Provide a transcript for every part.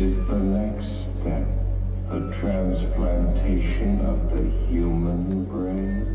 Is the next step the transplantation of the human brain?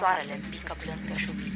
soarele pică plângășuvită.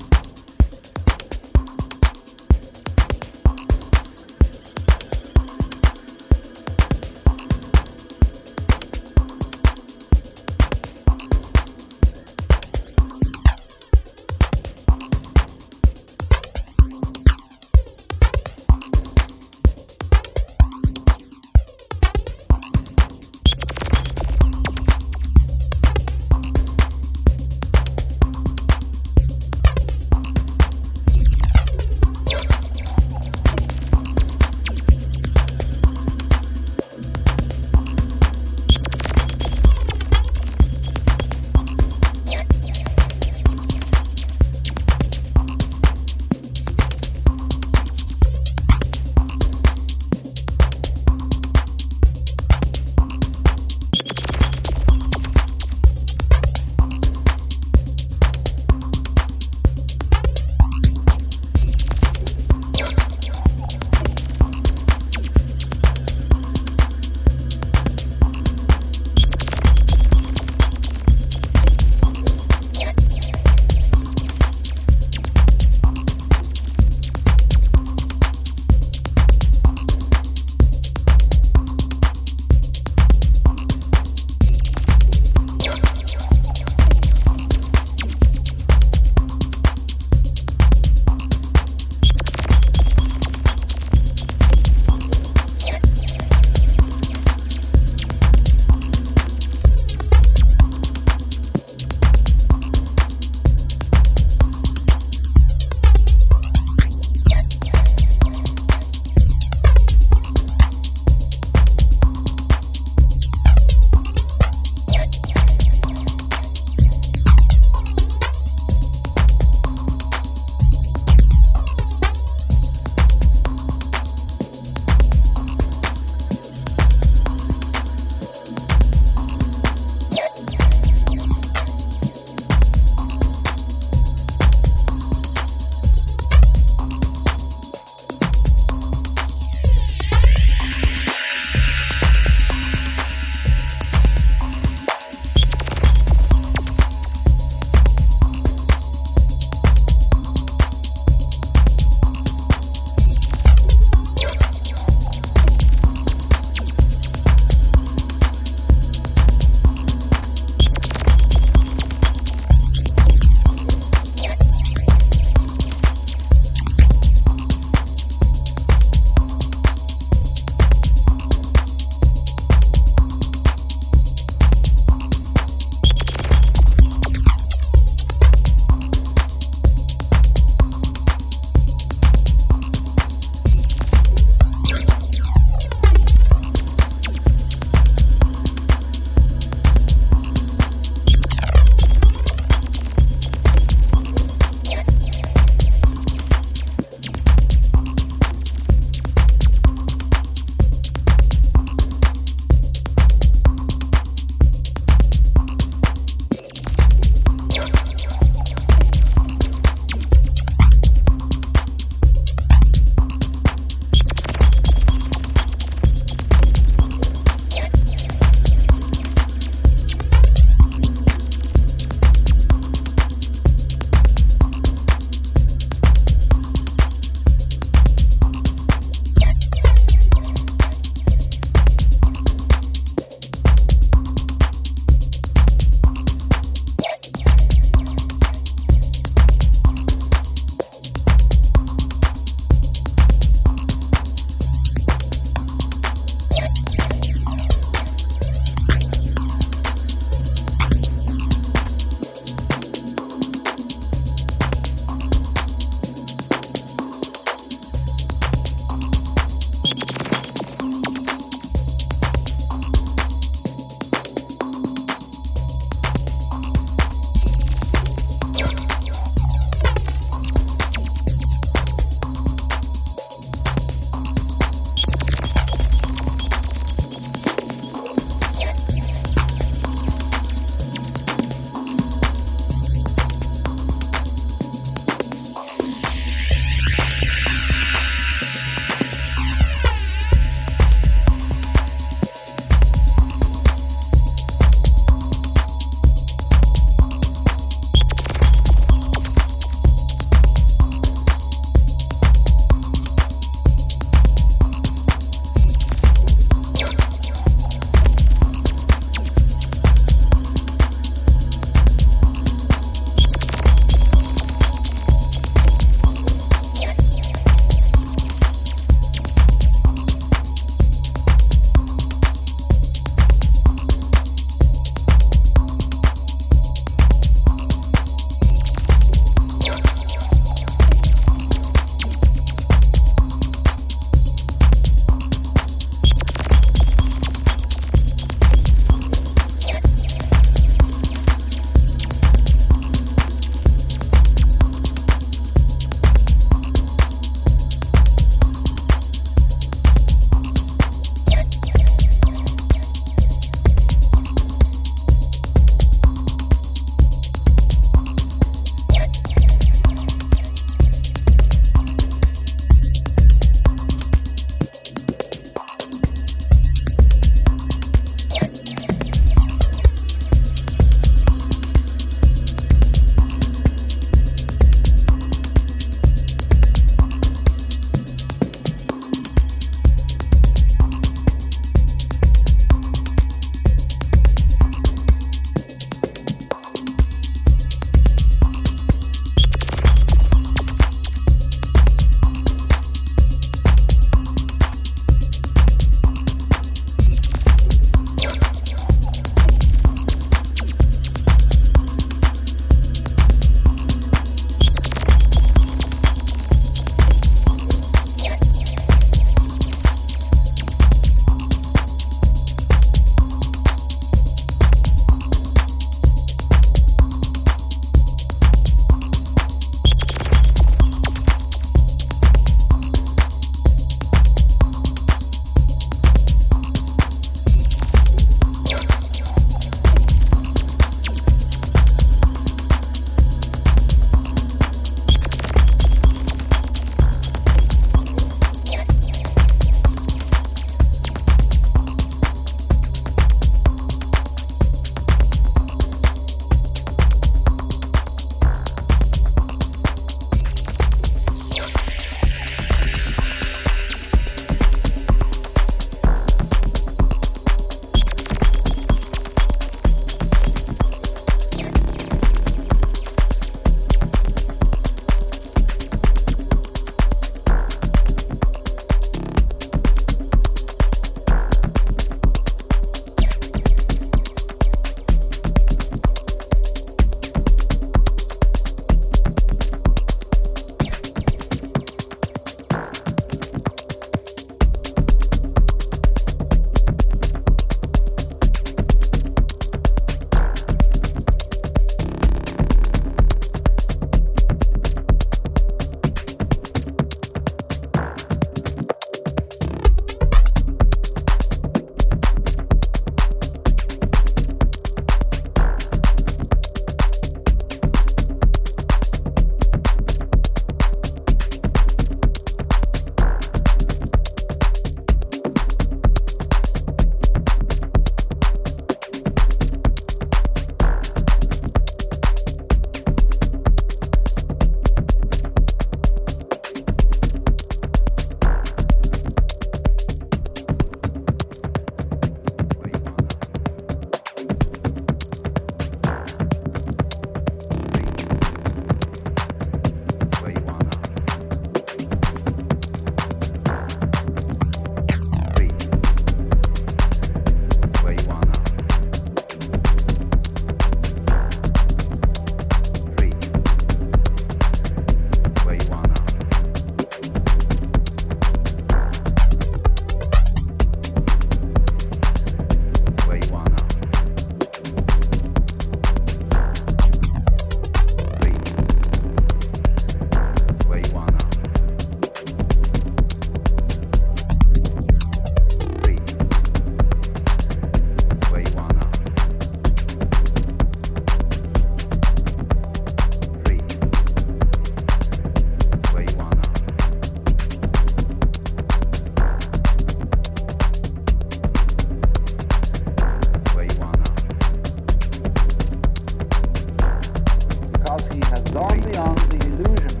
has long beyond the illusion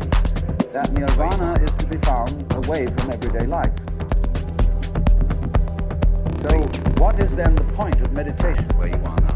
that nirvana is to be found away from everyday life. So what is then the point of meditation where you are now?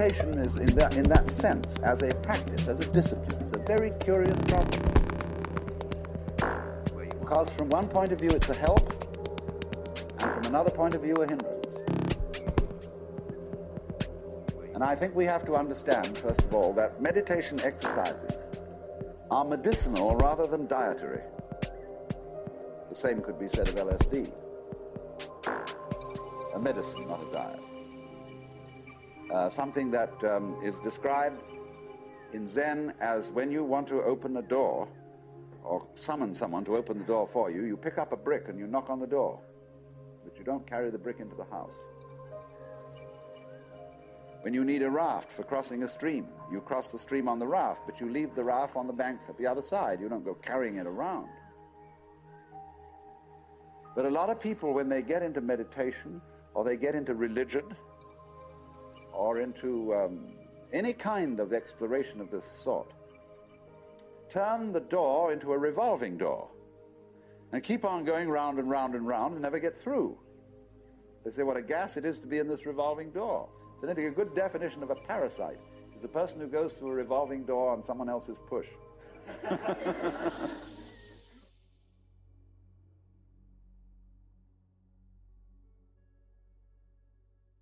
meditation is in that sense, as a practice, as a discipline, it's a very curious problem. Because from one point of view it's a help, and from another point of view a hindrance. And I think we have to understand, first of all, that meditation exercises are medicinal rather than dietary. The same could be said of LSD. A medicine, not a diet. Something that is described in Zen as when you want to open a door or summon someone to open the door for you, you pick up a brick and you knock on the door, but you don't carry the brick into the house. When you need a raft for crossing a stream, you cross the stream on the raft, but you leave the raft on the bank at the other side. You don't go carrying it around. But a lot of people, when they get into meditation or they get into religion, or into any kind of exploration of this sort, turn the door into a revolving door and keep on going round and round and round and never get through. They say what a gas it is to be in this revolving door. So I think a good definition of a parasite is the person who goes through a revolving door on someone else's push.